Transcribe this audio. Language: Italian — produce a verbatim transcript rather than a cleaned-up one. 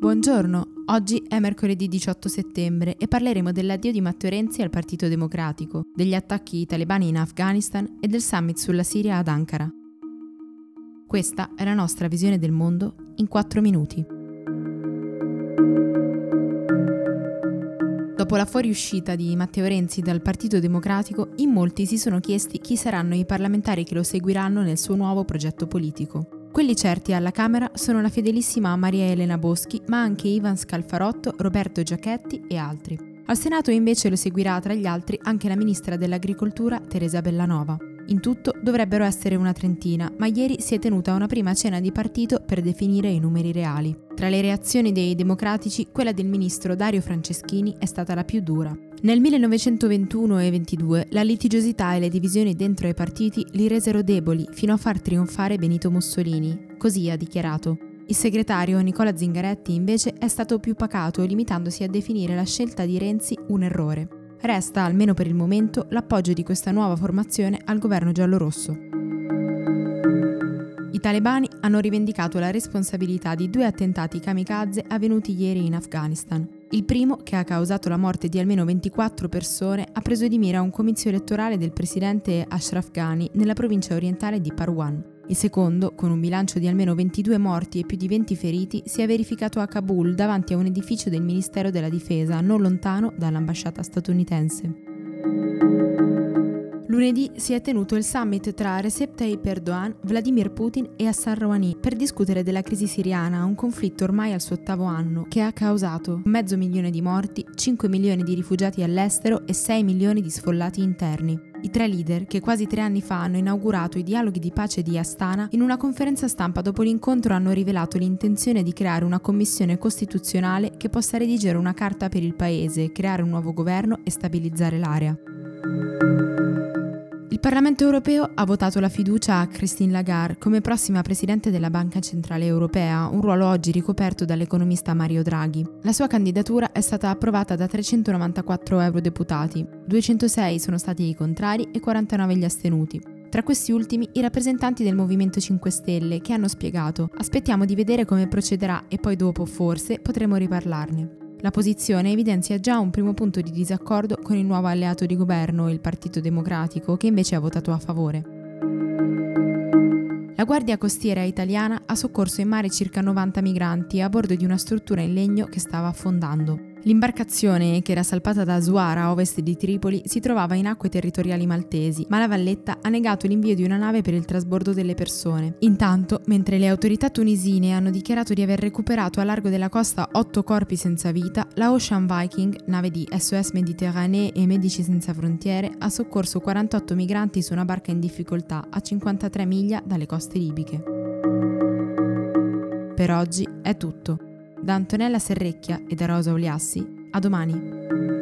Buongiorno, oggi è mercoledì diciotto settembre e parleremo dell'addio di Matteo Renzi al Partito Democratico, degli attacchi talebani in Afghanistan e del summit sulla Siria ad Ankara. Questa è la nostra visione del mondo in quattro minuti. Dopo la fuoriuscita di Matteo Renzi dal Partito Democratico, in molti si sono chiesti chi saranno i parlamentari che lo seguiranno nel suo nuovo progetto politico. Quelli certi alla Camera sono la fedelissima Maria Elena Boschi, ma anche Ivan Scalfarotto, Roberto Giachetti e altri. Al Senato invece lo seguirà tra gli altri anche la ministra dell'Agricoltura Teresa Bellanova. In tutto dovrebbero essere una trentina, ma ieri si è tenuta una prima cena di partito per definire i numeri reali. Tra le reazioni dei democratici, quella del ministro Dario Franceschini è stata la più dura. Nel millenovecentoventuno e ventidue la litigiosità e le divisioni dentro ai partiti li resero deboli fino a far trionfare Benito Mussolini, così ha dichiarato. Il segretario Nicola Zingaretti invece è stato più pacato, limitandosi a definire la scelta di Renzi un errore. Resta, almeno per il momento, l'appoggio di questa nuova formazione al governo giallorosso. I talebani hanno rivendicato la responsabilità di due attentati kamikaze avvenuti ieri in Afghanistan. Il primo, che ha causato la morte di almeno ventiquattro persone, ha preso di mira un comizio elettorale del presidente Ashraf Ghani nella provincia orientale di Parwan. Il secondo, con un bilancio di almeno ventidue morti e più di venti feriti, si è verificato a Kabul davanti a un edificio del Ministero della Difesa, non lontano dall'ambasciata statunitense. Lunedì si è tenuto il summit tra Recep Tayyip Erdogan, Vladimir Putin e Hassan Rouhani per discutere della crisi siriana, un conflitto ormai al suo ottavo anno, che ha causato mezzo milione di morti, cinque milioni di rifugiati all'estero e sei milioni di sfollati interni. I tre leader, che quasi tre anni fa hanno inaugurato i dialoghi di pace di Astana, in una conferenza stampa dopo l'incontro hanno rivelato l'intenzione di creare una commissione costituzionale che possa redigere una carta per il paese, creare un nuovo governo e stabilizzare l'area. Il Parlamento europeo ha votato la fiducia a Christine Lagarde come prossima presidente della Banca Centrale Europea, un ruolo oggi ricoperto dall'economista Mario Draghi. La sua candidatura è stata approvata da trecentonovantaquattro eurodeputati, duecentosei sono stati i contrari e quarantanove gli astenuti. Tra questi ultimi i rappresentanti del Movimento cinque Stelle, che hanno spiegato: "Aspettiamo di vedere come procederà e poi dopo, forse, potremo riparlarne". La posizione evidenzia già un primo punto di disaccordo con il nuovo alleato di governo, il Partito Democratico, che invece ha votato a favore. La Guardia Costiera italiana ha soccorso in mare circa novanta migranti a bordo di una struttura in legno che stava affondando. L'imbarcazione, che era salpata da Suara a ovest di Tripoli, si trovava in acque territoriali maltesi, ma la Valletta ha negato l'invio di una nave per il trasbordo delle persone. Intanto, mentre le autorità tunisine hanno dichiarato di aver recuperato a largo della costa otto corpi senza vita, la Ocean Viking, nave di S O S Mediterranea e Medici Senza Frontiere, ha soccorso quarantotto migranti su una barca in difficoltà a cinquantatré miglia dalle coste libiche. Per oggi è tutto. Da Antonella Serrecchia e da Rosa Uliassi, a domani.